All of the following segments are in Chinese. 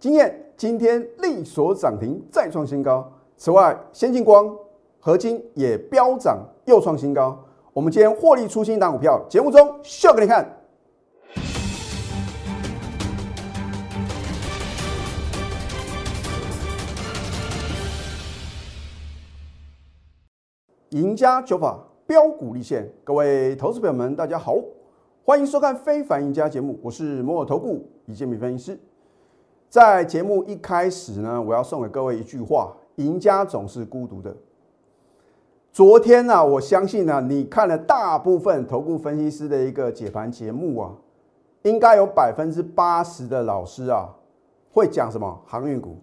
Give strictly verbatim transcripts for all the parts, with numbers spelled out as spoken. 经验今天力所涨停再创新高。此外，先进光、合金也飙涨又创新高。我们今天获利出新档股票，节目中秀给你看。 赢家九法标股立现，各位投资朋友们，大家好，欢迎收看《非凡赢家》节目，我是摩尔投顾李建民分析师。在节目一开始呢，我要送给各位一句话：赢家总是孤独的。昨天呢、啊，我相信呢、啊，你看了大部分投顾分析师的一个解盘节目啊，应该有百分之八十的老师啊会讲什么航运股，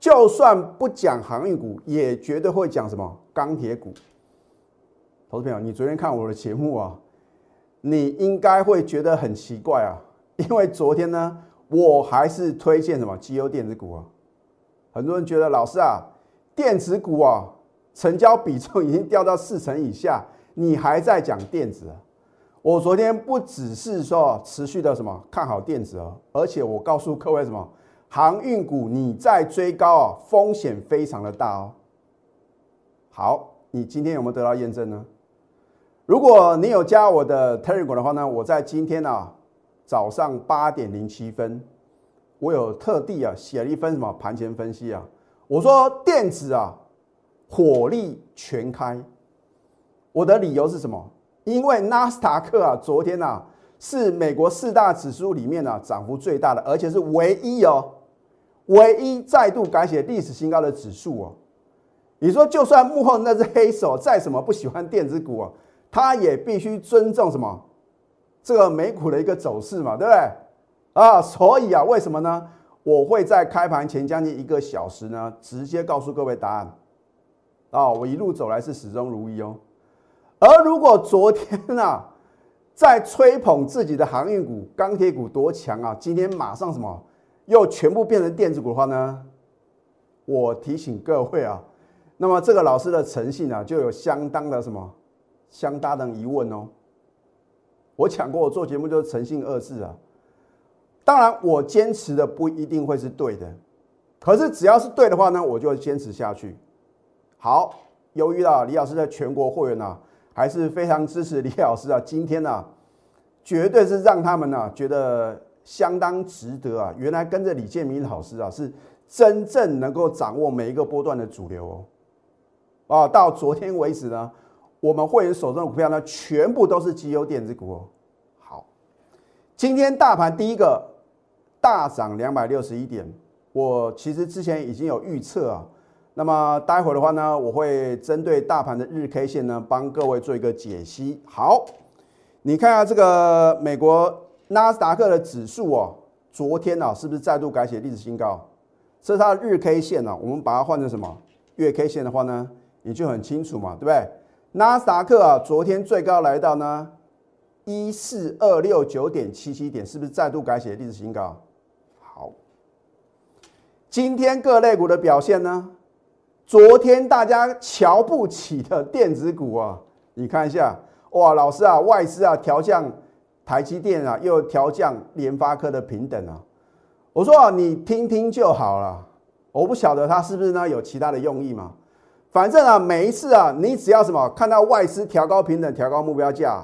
就算不讲航运股，也绝对会讲什么钢铁股。 投资朋友，你昨天看我的节目啊，你应该会觉得很奇怪啊，因为昨天呢，我还是推荐什么绩优电子股啊。很多人觉得老师啊，电子股啊，成交比重已经掉到四成以下，你还在讲电子啊？我昨天不只是说持续的什么看好电子啊，而且我告诉各位什么，航运股你在追高啊，风险非常的大哦。好，你今天有没有得到验证呢？ 如果你有加我的 Telegram 的话呢，我在今天啊早上八点零七分，我有特地啊写了一份什么盘前分析啊，我说电子啊火力全开，我的理由是什么？因为纳斯达克啊昨天啊是美国四大指数里面啊涨幅最大的，而且是唯一哦，唯一再度改写历史新高的指数哦。你说就算幕后那只黑手再什么不喜欢电子股啊？ 他也必须尊重什么？这个美股的一个走势嘛，对不对？啊，所以啊，为什么呢？我会在开盘前将近一个小时呢，直接告诉各位答案。啊，我一路走来是始终如一哦。而如果昨天啊，在吹捧自己的航运股、钢铁股多强啊，今天马上什么又全部变成电子股的话呢？我提醒各位啊，那么这个老师的诚信啊，就有相当的什么？ 相当的疑问哦，我讲过，我做节目就是诚信二字啊。当然，我坚持的不一定会是对的，可是只要是对的话呢，我就坚持下去。好，由于啊，李老师在全国会员啊，还是非常支持李老师啊。今天啊，绝对是让他们啊觉得相当值得啊。原来跟着李建民老师啊，是真正能够掌握每一个波段的主流哦。啊，到昨天为止呢。 我们会员手中的股票呢，全部都是绩优电子股哦。好，今天大盘第一个大涨两百六十一点，我其实之前已经有预测啊。那么待会的话呢，我会针对大盘的日 K 线呢，帮各位做一个解析。好，你看下这个美国纳斯达克的指数哦，昨天啊是不是再度改写历史新高？这是它的日 K 线呢、啊，我们把它换成什么月 K 线的话呢，你就很清楚嘛，对不对？ 纳斯达克啊，昨天最高来到呢一四二六九点七七点，是不是再度改写历史新高？好，今天各类股的表现呢？昨天大家瞧不起的电子股啊，你看一下，哇，老师啊，外资啊调降台积电啊，又调降联发科的平等啊。我说啊，你听听就好了，我不晓得他是不是呢有其他的用意嘛？ 反正啊，每一次啊，你只要什么看到外资调高平等、调高目标价，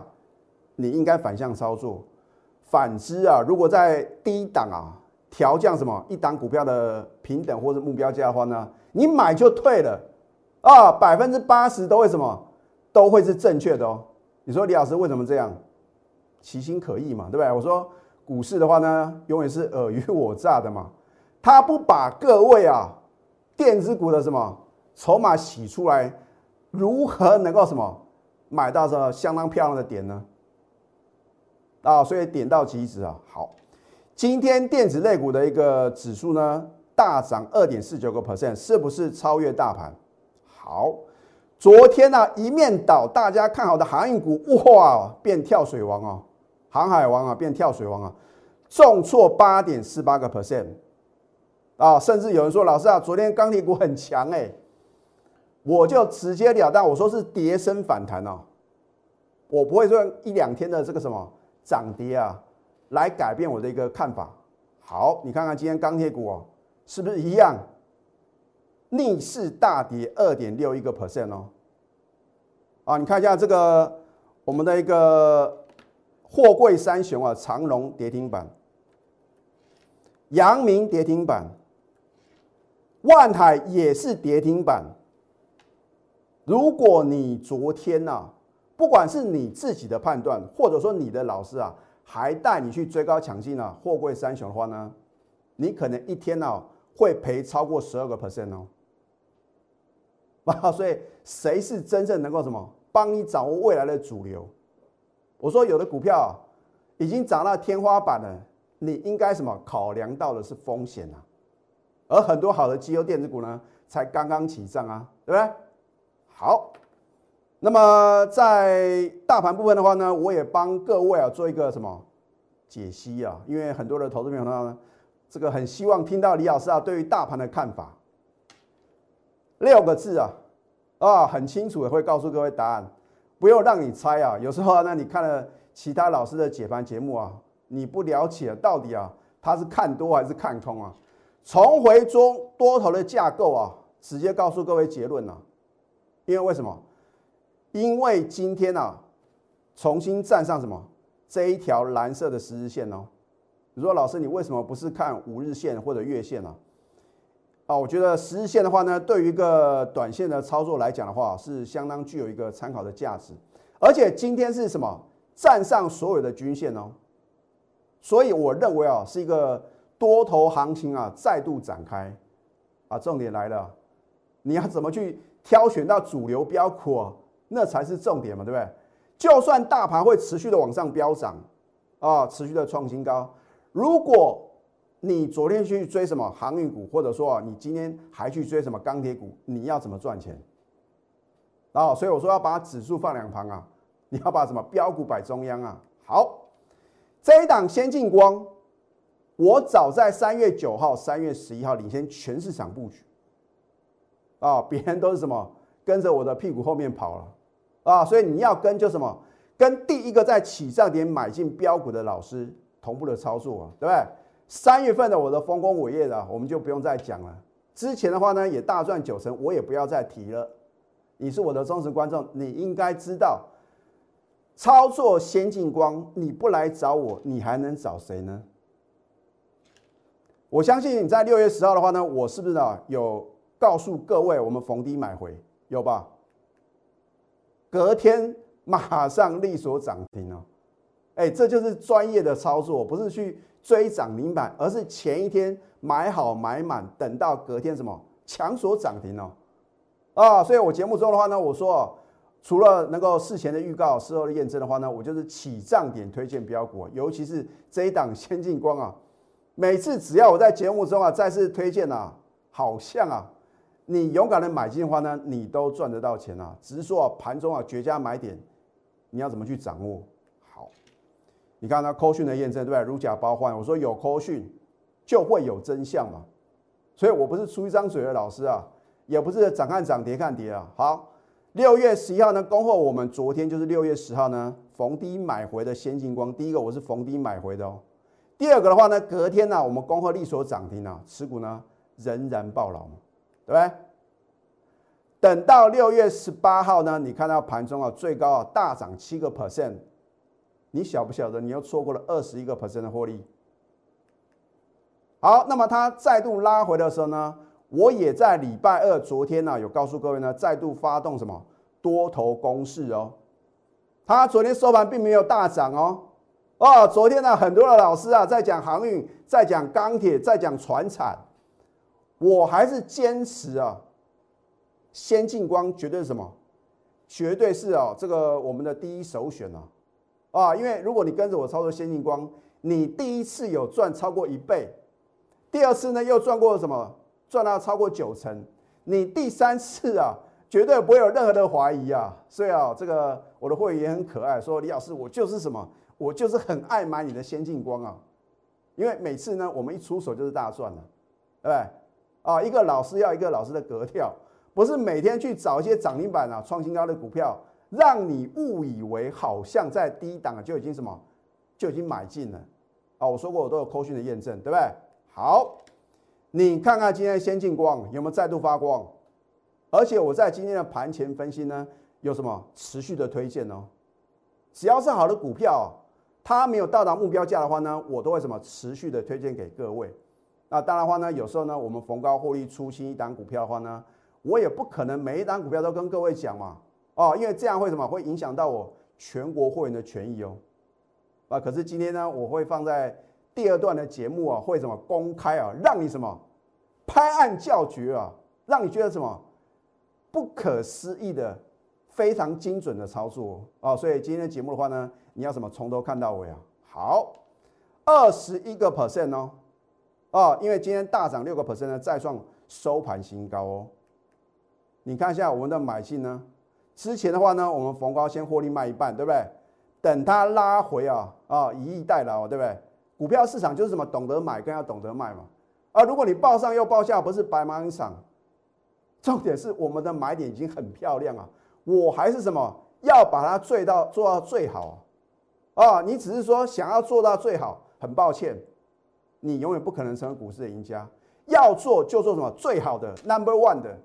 你应该反向操作。反之啊，如果在低档啊调降什么一档股票的平等或者目标价的话呢，你买就退了啊，百分之八十都会什么都会是正确的哦。你说李老师为什么这样？其心可异嘛，对不对？我说股市的话呢，永远是尔虞我诈的嘛，他不把各位啊电子股的什么。 筹码洗出来，如何能够什么买到这相当漂亮的点呢？啊，所以点到即止啊。好，今天电子类股的一个指数呢大涨 百分之二点四九， 是不是超越大盘？好，昨天呢、啊、一面倒，大家看好的航运股哇变跳水王哦，航海王啊变跳水王啊，重挫 百分之八点四八 啊，甚至有人说老师啊，昨天钢铁股很强哎、欸。 我就直截了当，我说是跌升反弹哦，我不会说一两天的这个什么涨跌啊，来改变我的一个看法。好，你看看今天钢铁股哦、啊，是不是一样？逆势大跌 百分之二点六一 哦。啊，你看一下这个我们的一个货柜三雄啊，长荣跌停板，阳明跌停板，万海也是跌停板。如果你昨天啊，不管是你自己的判断，或者说你的老师啊，还带你去追高抢进啊，货柜三雄的话呢，你可能一天啊会赔超过十二个 percent 哦。啊，所以谁是真正能够什么帮你掌握未来的主流？我说有的股票、啊、已经涨到天花板了，你应该什么考量到的是风险啊。而很多好的绩优电子股呢，才刚刚起涨啊，对不对？好，那么在大盘部分的话呢，我也帮各位啊做一个什么解析啊，因为很多的投资朋友呢，这个很希望听到李老师啊对于大盘的看法。六个字啊，啊，很清楚的会告诉各位答案，不用让你猜啊。有时候、啊、那你看了其他老师的解盘节目啊，你不了解到底啊他是看多还是看空啊？重回中多头的架构啊，直接告诉各位结论啊。因为为什么？因为今天啊，重新站上什么这一条蓝色的十日线哦。你说老师，你为什么不是看五日线或者月线呢、啊？啊，我觉得十日线的话呢，对于一个短线的操作来讲的话，是相当具有一个参考的价值。而且今天是什么站上所有的均线哦，所以我认为啊，是一个多头行情啊再度展开啊。重点来了，你要怎么去挑选到主流标股、啊，那才是重点嘛，对不对？就算大盘会持续的往上飙涨，啊，持续的创新高，如果你昨天去追什么航运股，或者说、啊、你今天还去追什么钢铁股，你要怎么赚钱？啊，所以我说要把指数放两旁啊，你要把什么标股摆中央啊。好，这一档先进光，我早在三月九号、三月十一号领先全市场布局。啊，别人都是什么跟着我的屁股后面跑了啊，所以你要跟就什么跟第一个在起涨点买进标股的老师同步的操作啊，对不对？三月份的我的丰功伟业的、啊，我们就不用再讲了。之前的话呢也大赚九成，我也不要再提了。你是我的忠实观众，你应该知道操作先进光，你不来找我，你还能找谁呢？我相信你在六月十号的话呢，我是不是啊有？告诉各位，我们逢低买回有吧？隔天马上力所涨停哦！哎、欸，这就是专业的操作，不是去追涨停板，而是前一天买好买满，等到隔天什么强所涨停哦！啊，所以我节目中的话呢，我说、哦、除了能够事前的预告、事后的验证的话呢，我就是起涨点推荐标股，尤其是这一档先进光啊！每次只要我在节目中啊再次推荐啊，好像啊。你勇敢的买进的话呢，你都赚得到钱啊！只是说、啊、盘中啊绝佳买点，你要怎么去掌握？好，你看它扣讯的验证，对不对？如假包换，我说有扣讯就会有真相嘛。所以我不是出一张嘴的老师啊，也不是涨看涨跌看跌啊。好，六月十一号呢，恭候我们昨天就是六月十号呢，逢低买回的先进光。第一个我是逢低买回的哦。第二个的话呢，隔天呢、啊，我们恭候力所涨停啊，持股呢仍然暴牢嘛。对不对？等到六月十八号呢，你看到盘中啊最高啊大涨七个 percent， 你晓不晓得你又错过了二十一个 percent 的获利？好，那么它再度拉回的时候呢，我也在礼拜二昨天呢、啊、有告诉各位呢，再度发动什么多头攻势哦。它昨天收盘并没有大涨哦。哦，昨天呢、啊、很多的老师啊在讲航运，在讲钢铁，在讲传产。我还是坚持啊，先进光绝对是什么？绝对是啊，这个我们的第一首选啊！啊，因为如果你跟着我操作先进光，你第一次有赚超过一倍，第二次呢又赚过什么？赚到超过九成，你第三次啊，绝对不会有任何的怀疑啊！所以啊，这个我的会员也很可爱，说李老师，我就是什么？我就是很爱买你的先进光啊，因为每次呢我们一出手就是大赚了、啊，对不对？啊，一个老师要一个老师的格调，不是每天去找一些涨停板啊、创新高的股票，让你误以为好像在低档就已经什么，就已经买进了啊！我说过，我都有扣讯的验证，对不对？好，你看看今天先进光有没有再度发光？而且我在今天的盘前分析呢，有什么持续的推荐哦？只要是好的股票、哦，它没有到达目标价的话呢，我都会什么持续的推荐给各位。那当然的话呢，有时候呢，我们逢高获利出清一档股票的话呢，我也不可能每一档股票都跟各位讲嘛，哦，因为这样会什么会影响到我全国会员的权益哦。啊，可是今天呢，我会放在第二段的节目啊，会什么公开啊，让你什么拍案叫绝啊，让你觉得什么不可思议的、非常精准的操作啊。所以今天的节目的话呢，你要什么从头看到尾啊。好，二十一个 percent 哦，啊，因为今天大涨六个 percent 呢，再创收盘新高哦。你看一下我们的买进呢，之前的话呢，我们逢高先获利卖一半，对不对？等它拉回啊啊，以逸待劳，对不对？股票市场就是什么懂得买跟要懂得卖嘛。啊，如果你报上又报下，不是白忙一场。重点是我们的买点已经很漂亮啊，我还是什么要把它做到做到最好啊。啊，你只是说想要做到最好，很抱歉，你永远不可能成为股市的赢家。要做就做什么最好的 number one 的。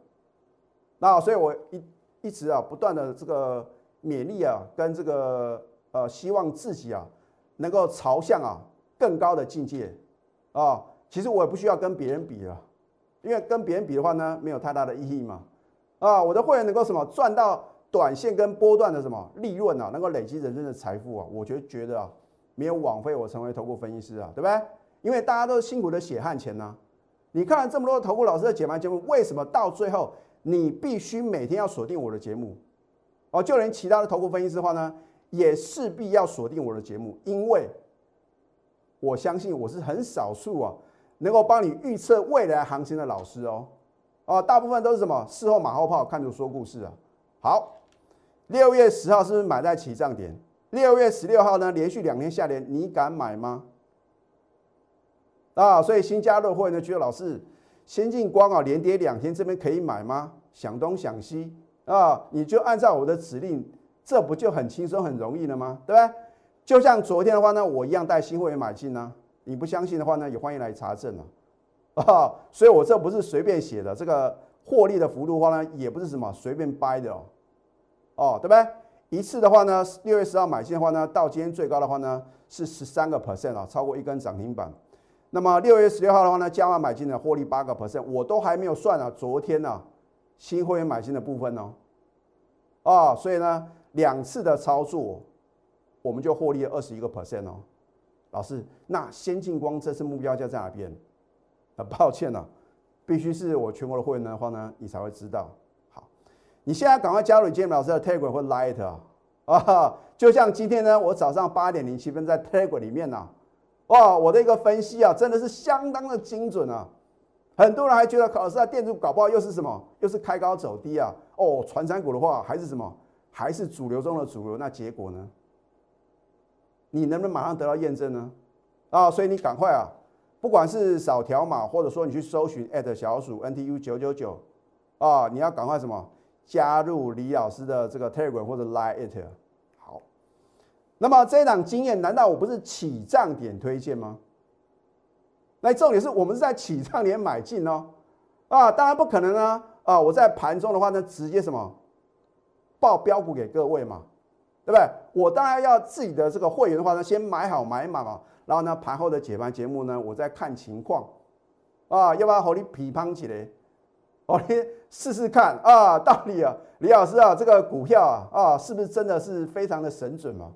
那、啊、所以我一一直啊不断的这个勉励啊，跟这个。呃，希望自己啊，能够朝向啊更高的境界啊。其实我也不需要跟别人比了，因为跟别人比的话呢，没有太大的意义嘛。啊，我的会员能够什么赚到短线跟波段的什么利润啊，能够累积人生的财富啊，我就觉得啊，没有枉费我成为投顾分析师啊，对不对？因为大家都是辛苦的血汗钱呐、啊。你看了这么多投顾老师的解盘节目，为什么到最后你必须每天要锁定我的节目？哦、啊，就连其他的投顾分析师的话呢？也势必要锁定我的节目，因为我相信我是很少数啊，能够帮你预测未来行情的老师哦。啊，大部分都是什么事后马后炮，看图说故事啊。好，六月十号是不是买在起涨点？六月十六号呢，连续两天下跌，你敢买吗？啊，所以新加入会员的觉得老师，先进光啊，连跌两天，这边可以买吗？想东想西啊，你就按照我的指令。这不就很轻松、很容易了吗？对不对？就像昨天的话呢，我一样带新会员买进啊。你不相信的话呢，也欢迎来查证啊。哦、所以我这不是随便写的，这个获利的幅度的话呢，也不是什么随便掰的哦。哦，对不对？一次的话呢，六月十号买进的话呢，到今天最高的话呢是十三个 percent 啊，超过一根涨停板。那么六月十六号的话呢，加码买进的获利八个 percent， 我都还没有算啊。昨天呢、啊，新会员买进的部分哦。哦，所以呢。两次的操作，我们就获利了二十一个 percent 哦。老师，那先进光这次目标价在哪边？很抱歉啊，必须是我全国的会员的话呢，你才会知道。好，你现在赶快加入杰米老师的 Telegram 或 Line 啊！啊，就像今天呢，我早上八点零七分在 Telegram 里面呢、啊，哇，我的一个分析啊，真的是相当的精准啊。很多人还觉得老师啊，电子股搞不好又是什么？又是开高走低啊？哦，传产股的话还是什么？还是主流中的主流，那结果呢？你能不能马上得到验证呢？啊，所以你赶快啊，不管是扫条码，或者说你去搜寻 at 小鼠 N T U 九九九啊，你要赶快什么加入李老师的这个 Telegram 或者 Line it。好，那么这一档经验，难道我不是起涨点推荐吗？那重点是我们是在起涨点买进哦，啊，当然不可能啊，啊，我在盘中的话呢，直接什么？报标股给各位嘛，对不对？我当然要自己的这个会员的话呢，先买好买满嘛，然后呢，盘后的解盘节目呢，我再看情况啊，要不要和你批判起来？哦，你试试看啊，到底啊，李老师啊，这个股票啊，啊，是不是真的是非常的神准嘛？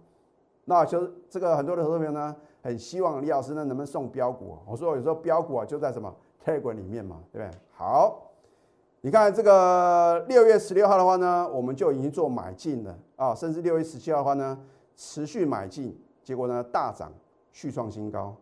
那就这个很多的投资朋友呢，很希望李老师呢，能不能送标股、啊？我说有时候标股啊，就在什么 Telegram 里面嘛，对不对？好。你看这个六月十六号的话呢，我们就已经做买进了啊，甚至六月十七号的话呢，持续买进，结果呢大涨续创新高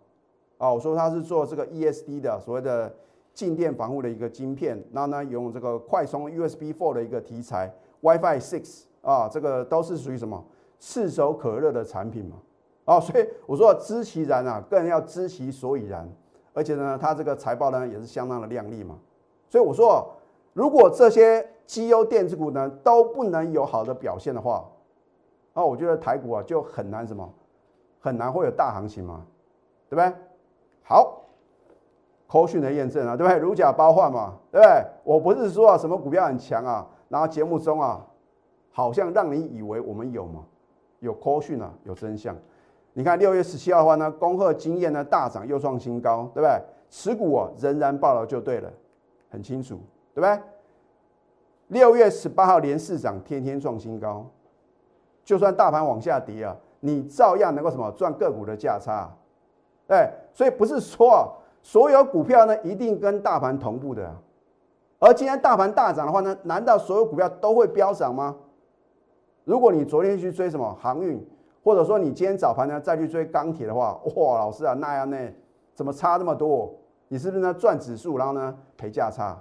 啊。我说它是做这个 E S D 的所谓的静电防护的一个晶片，然后呢用这个快充 U S B 四 的一个题材 ，WiFi 六啊，这个都是属于什么炙手可热的产品嘛啊，所以我说知其然啊，更要知其所以然，而且呢它这个财报呢也是相当的亮丽嘛，所以我说、啊。如果这些绩优电子股呢都不能有好的表现的话，啊，我觉得台股啊就很难什么，很难会有大行情嘛，对不对？好，口讯的验证啊，对不对？如假包换嘛，对不对？我不是说啊，什么股票很强啊，然后节目中啊，好像让你以为我们有嘛，有口讯啊，有真相。你看六月十七号的话呢，恭贺经验呢大涨又创新高，对不对？持股啊仍然报了就对了，很清楚，对不对？六月十八号连市涨，天天创新高，就算大盘往下跌啊，你照样能够什么赚个股的价差、啊，对，所以不是说、啊。所有股票呢，一定跟大盘同步的、啊。而今天大盘大涨的话呢，难道所有股票都会飙涨吗？如果你昨天去追什么航运，或者说你今天早盘呢再去追钢铁的话，哇，老师啊，那样呢，怎么差那么多？你是不是呢赚指数，然后呢赔价差？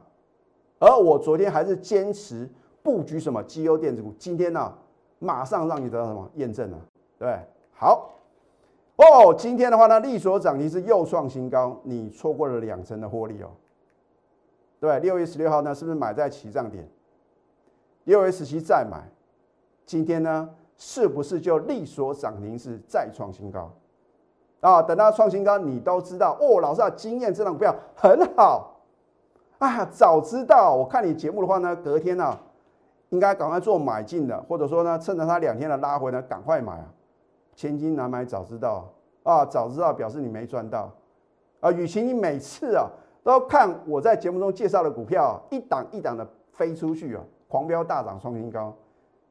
而我昨天还是坚持布局什么绩优电子股，今天呢、啊、马上让你得到什么验证了、啊，对不对？好。哦，今天的话呢，力所涨停是又创新高，你错过了两成的获利哦。对，六月十六号呢，是不是买在起涨点？六月十七再买，今天呢，是不是就力所涨停是再创新高？啊，等到创新高，你都知道哦，老师啊，经验这档股票很好啊，早知道我看你节目的话呢，隔天呢、啊，应该赶快做买进的，或者说呢，趁着它两天的拉回呢，赶快买啊。千金难买早知道啊！早知道表示你没赚到啊！与其你每次啊都看我在节目中介绍的股票、啊、一档一档的飞出去啊，狂飙大涨创新高，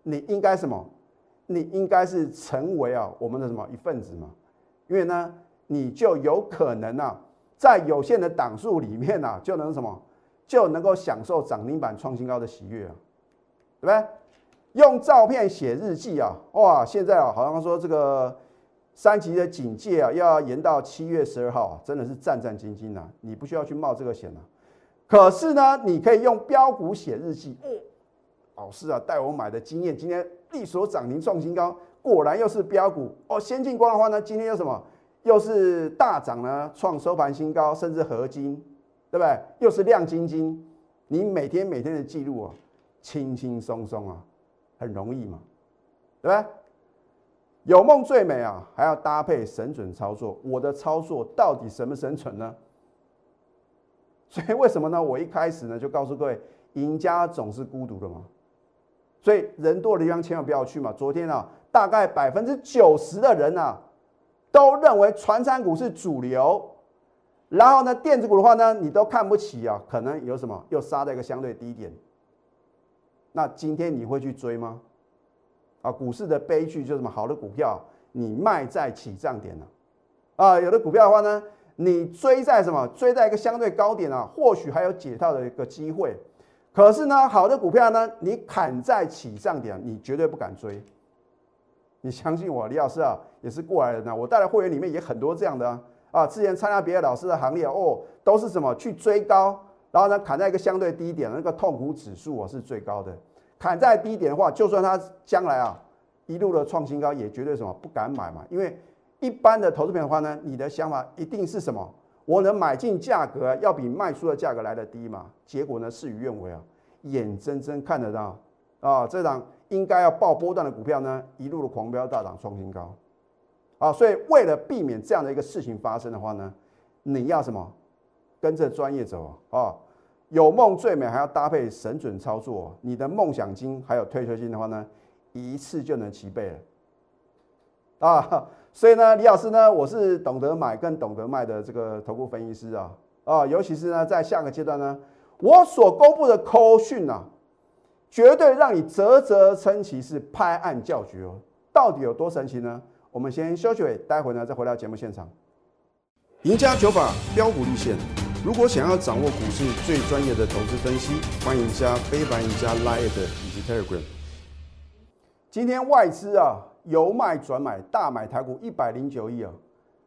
你应该什么？你应该是成为啊我们的什么一份子嘛？因为呢，你就有可能啊，在有限的档数里面啊，就能什么就能够享受涨停板创新高的喜悦啊，对不对？用照片写日记啊，哇！现在啊，好像说这个三级的警戒啊，要延到七月十二号啊，真的是战战兢兢啊。你不需要去冒这个险啊。可是呢，你可以用标股写日记。嗯，老师啊，带我买的经验，今天力所涨停创新高，果然又是标股哦。先进光的话呢，今天又什么？又是大涨呢，创收盘新高，甚至合金，对不对？又是亮晶晶。你每天每天的记录啊，轻轻松松啊。很容易嘛，对不对？有梦最美啊，还要搭配神准操作。我的操作到底什么神准呢？所以为什么呢？我一开始呢就告诉各位，赢家总是孤独的嘛。所以人多的地方千万不要去嘛。昨天啊，大概百分之九十的人啊，都认为传产股是主流，然后呢，电子股的话呢，你都看不起啊，可能有什么又杀在一个相对低点。那今天你会去追吗？啊，股市的悲剧就是什么？好的股票你卖在起涨点了、啊，啊，有的股票的话呢，你追在什么？追在一个相对高点啊，或许还有解套的一个机会。可是呢，好的股票呢，你砍在起涨点，你绝对不敢追。你相信我，李老师啊，也是过来人啊，我带来会员里面也很多这样的啊，啊，之前参加别的老师的行列哦，都是什么去追高。然后呢，砍在一个相对低点，那个痛苦指数啊是最高的。砍在低点的话，就算它将来啊一路的创新高，也绝对什么不敢买嘛。因为一般的投资朋友的话呢，你的想法一定是什么？我能买进价格要比卖出的价格来得低嘛？结果呢，事与愿违啊，眼睁睁看得到啊，这档应该要爆波段的股票呢，一路的狂飙大涨创新高啊。所以为了避免这样的一个事情发生的话呢，你要什么？跟着专业走啊、哦！有梦最美，还要搭配神准操作、哦。你的梦想金还有退休金的话呢，一次就能齐备了啊！所以呢，李老师呢，我是懂得买跟懂得卖的这个投顾分析师啊啊！尤其是呢，在下个阶段呢，我所公布的扣讯啊，绝对让你啧啧称奇，是拍案叫绝哦！到底有多神奇呢？我们先休息，待会呢再回到节目现场。赢家九法标股立线。如果想要掌握股市最专业的投资分析，欢迎加非凡、加 Line 以及 Telegram。今天外资啊由卖转买，大买台股一百零九亿啊。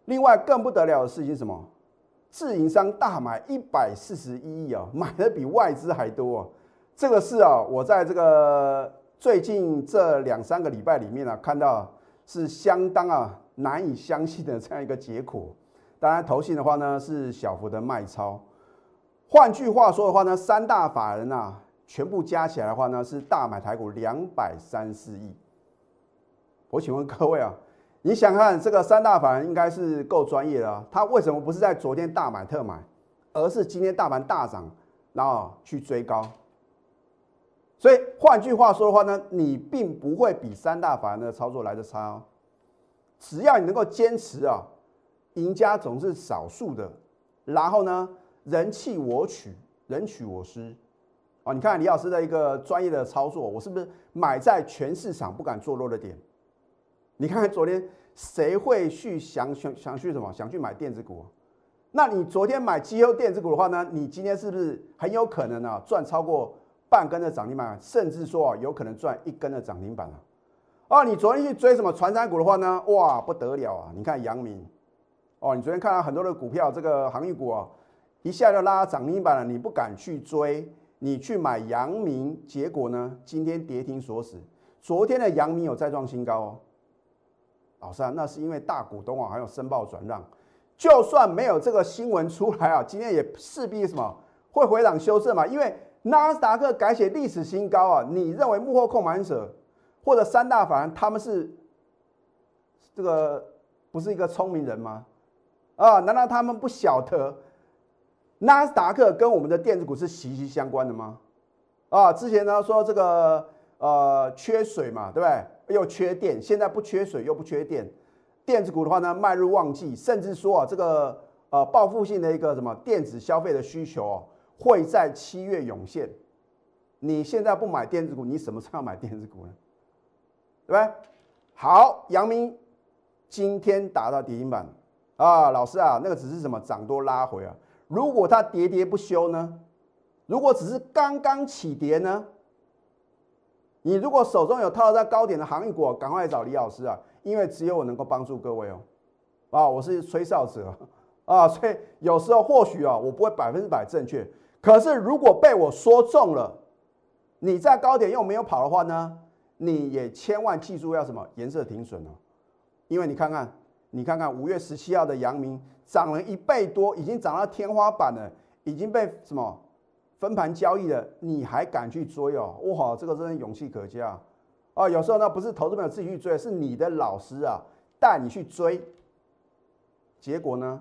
另外更不得了的事情是什么？自营商大买一百四十一亿啊，买的比外资还多啊。这个是啊，我在这个最近这两三个礼拜里面啊，看到是相当啊难以相信的这样一个结果。当然，投信的话呢是小幅的卖超。换句话说的话呢，三大法人啊，全部加起来的话呢是大买台股两百三十亿。我请问各位啊，你想看这个三大法人应该是够专业的啊，他为什么不是在昨天大买特买，而是今天大盘大涨，然后去追高。所以换句话说的话呢，你并不会比三大法人的操作来得差哦。只要你能够坚持啊，赢家总是少数的。然后呢，人气我取，人取我失。哦，你看李老师的一个专业的操作，我是不是买在全市场不敢做弱的点？你看看昨天谁会去想想想去什么？想去买电子股？那你昨天买绩优电子股的话呢，你今天是不是很有可能啊赚超过半根的涨停板，甚至说啊有可能赚一根的涨停板啊？哦，你昨天去追什么传产股的话呢？哇，不得了啊！你看阳明，哦，你昨天看到很多的股票，这个航运股啊，一下就拉涨停板了，你不敢去追。你去买阳明，结果呢？今天跌停锁死。昨天的阳明有再创新高哦。老师啊，那是因为大股东啊还有申报转让，就算没有这个新闻出来啊，今天也势必什么会回档修正嘛。因为纳斯达克改写历史新高啊，你认为幕后控盘者或者三大法人他们是这个不是一个聪明人吗？啊，难道他们不晓得？纳斯达克跟我们的电子股是息息相关的吗？啊，之前呢说这个呃缺水嘛，对不对？又缺电，现在不缺水又不缺电，电子股的话呢迈入旺季，甚至说啊这个呃报复性的一个什么电子消费的需求哦、啊，会在七月涌现。你现在不买电子股，你什么时候要买电子股呢？对不对？好，阳明今天打到跌停板啊，老师啊，那个只是什么涨多拉回啊。如果它喋喋不休呢？如果只是刚刚起跌呢？你如果手中有套在高点的航运股，赶快来找李老师啊！因为只有我能够帮助各位哦。啊，我是吹哨者啊，所以有时候或许啊，我不会百分之百正确。可是如果被我说中了，你在高点又没有跑的话呢，你也千万记住要什么颜色停损哦，因为你看看。你看看五月十七号的阳明涨了一倍多，已经涨到天花板了，已经被什么分盘交易了，你还敢去追哦？哇，这个真的勇气可嘉啊！啊，有时候呢不是投资朋友自己去追，是你的老师啊带你去追，结果呢，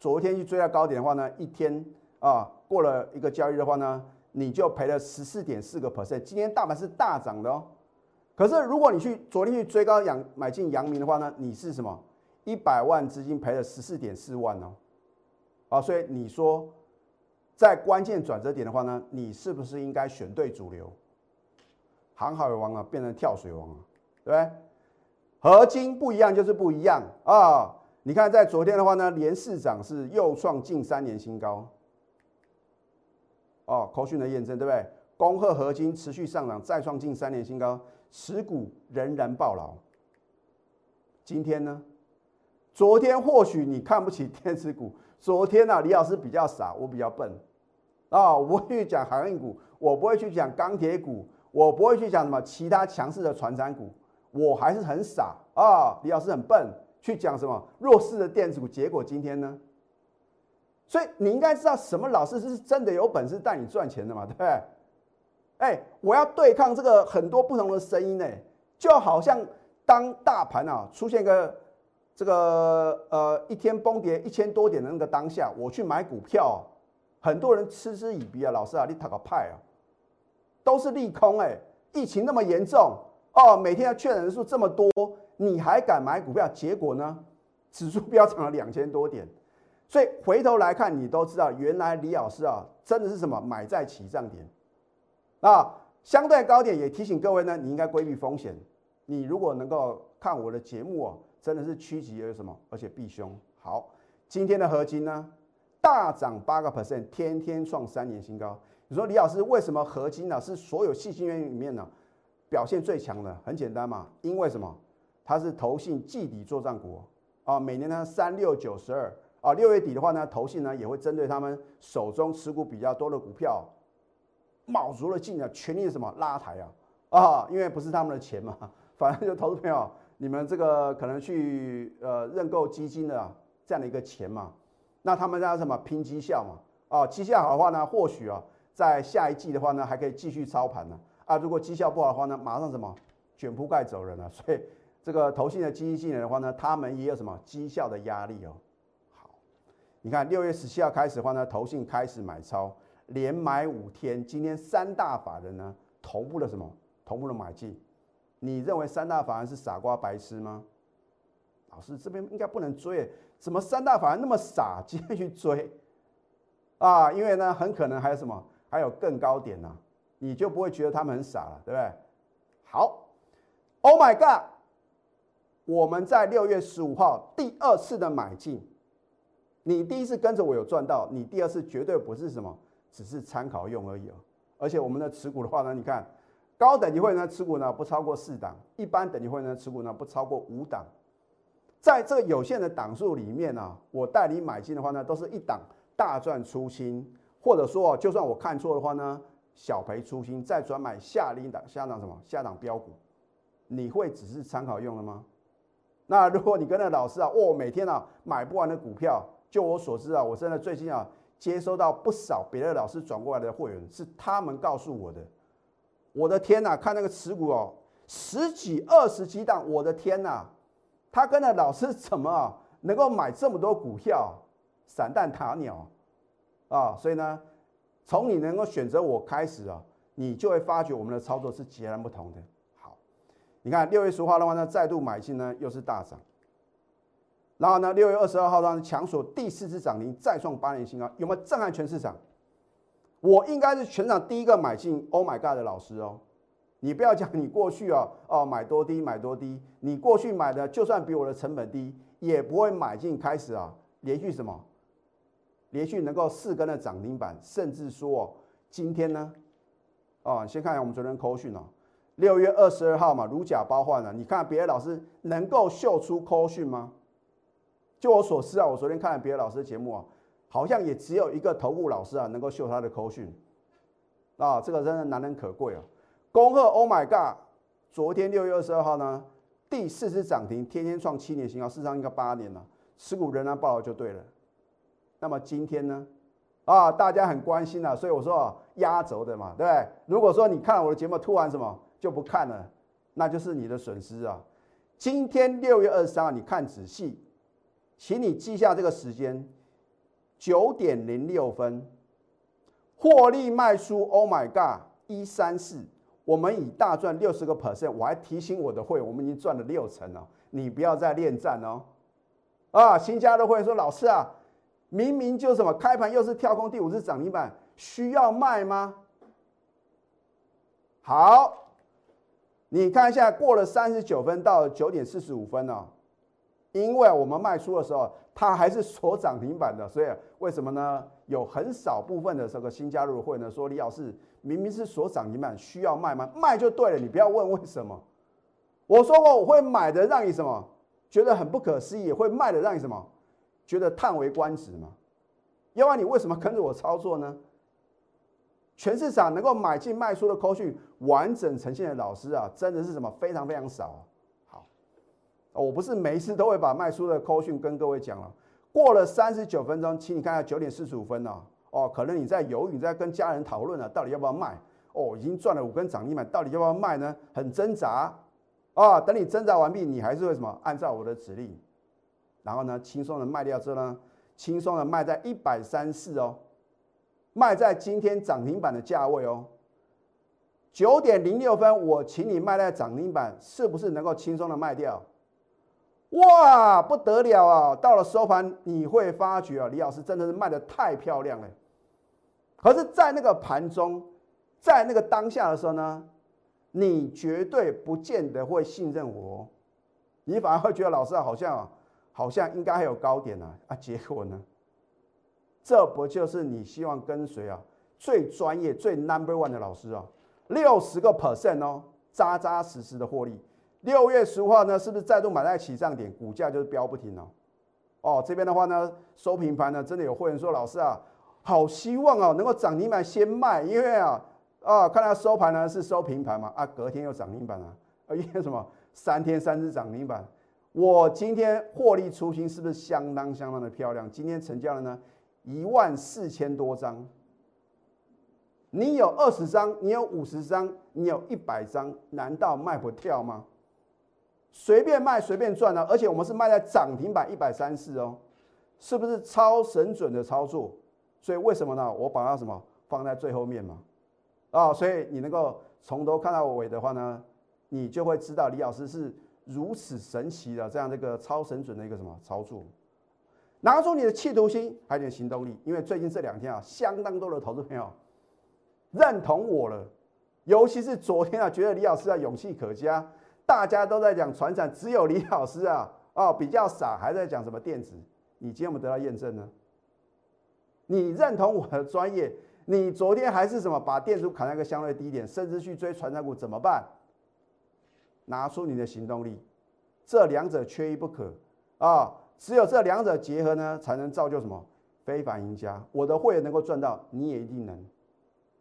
昨天去追到高点的话呢，一天啊过了一个交易的话呢，你就赔了十四点四个 percent。今天大盘是大涨的哦，可是如果你去昨天去追高阳买进阳明的话呢，你是什么？一百万资金赔了十四点四万哦，啊，所以你说在关键转折点的话呢，你是不是应该选对主流？航海王啊，变成跳水王啊，对不对？合金不一样就是不一样啊！你看在昨天的话呢，连市涨是又创近三年新高，哦，口讯的验证对不对？恭贺合金持续上涨，再创近三年新高，持股仍然抱牢。今天呢？昨天或许你看不起电子股，昨天啊，李老师比较傻，我比较笨，啊、哦，我不会去讲航运股，我不会去讲钢铁股，我不会去讲什么其他强势的传产股，我还是很傻啊、哦，李老师很笨，去讲什么弱势的电子股，结果今天呢？所以你应该知道什么老师是真的有本事带你赚钱的嘛，对不对？哎、欸，我要对抗这个很多不同的声音呢、欸，就好像当大盘啊出现一个。这个呃一天崩跌一千多点的那个当下，我去买股票、哦，很多人嗤之以鼻啊，老师啊，你讨个派啊，都是利空哎、欸，疫情那么严重哦，每天的确诊人数这么多，你还敢买股票？结果呢，指数飙涨了两千多点，所以回头来看，你都知道原来李老师啊，真的是什么买在起涨点啊，相对高点也提醒各位呢，你应该规避风险。你如果能够看我的节目啊。真的是趋吉而什么，而且避凶。好，今天的合金呢，大涨八个 percent， 天天创三年新高。你说李老师为什么合金呢、啊？是所有细晶元里面呢、啊、表现最强的？很简单嘛，因为什么？它是投信季底作战股啊，每年呢三六九十二啊，六月底的话呢，投信呢也会针对他们手中持股比较多的股票，卯足了劲啊，全力什么拉抬啊啊，因为不是他们的钱嘛，反正就投资朋友。你们这个可能去呃认购基金的、啊、这样的一个钱嘛，那他们叫什么拼绩效嘛？哦，绩效好的话呢，或许啊，在下一季的话呢，还可以继续操盘呢、啊。啊，如果绩效不好的话呢，马上什么卷铺盖走人了、啊。所以这个投信的基金经理的话呢，他们也有什么绩效的压力哦。好，你看六月十七号开始的话呢，投信开始买超，连买五天，今天三大法人呢同步了什么？同步了买进。你认为三大法人是傻瓜白痴吗？老师这边应该不能追，怎么三大法人那么傻，今天去追啊？因为呢，很可能还有什么，还有更高点呢、啊，你就不会觉得他们很傻了，对不对？好 ，Oh my God！ 我们在六月十五号第二次的买进，你第一次跟着我有赚到，你第二次绝对不是什么，只是参考用而已哦。而且我们的持股的话呢，你看。高等级会呢持股呢不超过四档，一般等级会呢持股呢不超过五档，在这有限的档数里面呢、啊，我带你买进的话呢，都是一档大赚出清，或者说、啊、就算我看错的话呢，小赔出清，再转买下一档下档什么下档标股，你会只是参考用的吗？那如果你跟着老师啊，哦每天啊买不完的股票，就我所知啊，我真的最近啊接收到不少别的老师转过来的会员，是他们告诉我的。我的天呐、啊，看那个持股哦，十几、二十几档，我的天呐、啊，他跟着老师怎么、啊、能够买这么多股票？散弹塔鸟啊！所以呢，从你能够选择我开始啊，你就会发觉我们的操作是截然不同的。好，你看六月十号的话呢，再度买进呢又是大涨，然后呢，六月二十二号呢强锁第四次涨停，再创八年新高，有没有震撼全市场？我应该是全场第一个买进 Oh my God 的老师哦，你不要讲你过去啊哦买多低买多低，你过去买的就算比我的成本低，也不会买进开始啊连续什么，连续能够四根的涨停板，甚至说、哦、今天呢，哦先看一下我们昨天扣讯哦，六月二十二号嘛如假包换了、啊，你看别的老师能够秀出扣讯吗？就我所知啊，我昨天看了别的老师的节目啊。好像也只有一个投顾老师啊，能够秀他的口讯啊，这个真的难能可贵啊！恭贺 Oh my God！ 昨天六月二十二号呢，第四次涨停，天天创七年新高，市场应该八年了，持股仍然爆了就对了。那么今天呢，啊，大家很关心啊，所以我说、啊、压轴的嘛，对不对？如果说你看了我的节目突然什么就不看了，那就是你的损失啊。今天六月二十三号，你看仔细，请你记下这个时间。九点零六分，获利卖出 ，Oh my God！ 一三四，我们已大赚六十个 percent， 我还提醒我的会，我们已经赚了六成了，你不要再恋战哦。啊，新加入会说老师啊，明明就什么开盘又是跳空第五次涨停板，需要卖吗？好，你看一下，过了三十九分到九点四十五分哦。因为我们卖出的时候，它还是锁涨停板的，所以为什么呢？有很少部分的这个新加入的会呢说，李老师明明是锁涨停板，需要卖吗？卖就对了，你不要问为什么。我说过我会买的让你什么觉得很不可思议，会卖的让你什么觉得叹为观止嘛？要不然你为什么跟着我操作呢？全市场能够买进卖出的口讯完整呈现的老师啊，真的是什么非常非常少、啊。我不是每一次都会把卖出的扣讯跟各位讲了。过了三十九分钟，请你看下九点四十五分哦。哦，可能你在犹豫，你在跟家人讨论了、啊，到底要不要卖？哦，已经赚了五根涨停板，到底要不要卖呢？很挣扎啊、哦。等你挣扎完毕，你还是会什么？按照我的指令，然后呢，轻松的卖掉之后呢，轻松的卖在一百三四哦，卖在今天涨停板的价位哦。九点零六分，我请你卖在涨停板，是不是能够轻松的卖掉？哇，不得了啊！到了收盘，你会发觉啊，李老师真的是卖得太漂亮了。可是，在那个盘中，在那个当下的时候呢，你绝对不见得会信任我，你反而会觉得老师好像、啊、好像应该还有高点啊啊！结果呢，这不就是你希望跟随啊最专业、最 number one 的老师啊？六十个 percent 哦，扎扎实实的获利。六月十五号呢，是不是再度买在起涨点，股价就是飙不停哦？哦，这边的话呢，收平盘呢，真的有会员说，老师啊，好希望哦，能够涨停板先卖，因为啊啊，看到收盘呢是收平盘嘛，啊，隔天又涨停板啊，啊，因为什么？三天三只涨停板，我今天获利出清，是不是相当相当的漂亮？今天成交了呢一万四千多张，你有二十张，你有五十张，你有一百张，难道卖不掉吗？随便卖随便赚啊，而且我们是卖在涨停板一百三十哦，是不是超神准的操作？所以为什么呢？我把它什么放在最后面嘛，啊、哦，所以你能够从头看到尾的话呢，你就会知道李老师是如此神奇的这样这个超神准的一个什么操作。拿出你的企图心，还有你的行动力，因为最近这两天啊，相当多的投资朋友认同我了，尤其是昨天啊，觉得李老师啊勇气可嘉，大家都在讲传产，只有李老师啊啊、哦、比较傻，还在讲什么电子。你今天有没有得到验证呢？你认同我的专业，你昨天还是什么把电子砍在一个相对低点，甚至去追传产股怎么办？拿出你的行动力，这两者缺一不可啊！只有这两者结合呢，才能造就什么非凡赢家。我的会员能够赚到，你也一定能。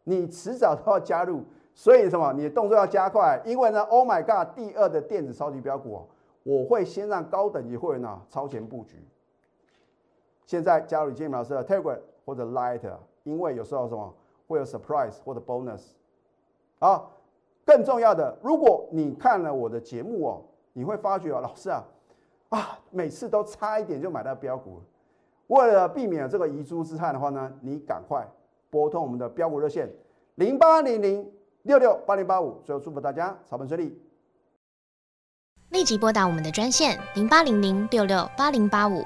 你迟早都要加入，所以什么？你的动作要加快，因为呢 ，Oh my God， 第二的电子超级标股、啊、我会先让高等级会员啊超前布局。现在加入李建明老师的 Telegram 或者 Line， 因为有时候什么会有 surprise 或者 bonus 啊。更重要的，如果你看了我的节目哦，你会发觉啊，老师啊，啊，每次都差一点就买到标股了。为了避免这个遗珠之憾的话呢，你赶快拨通我们的标股热线零八零零六六八零八五。最后祝福大家操盘顺利，立即拨打我们的专线零八零零六六八零八五。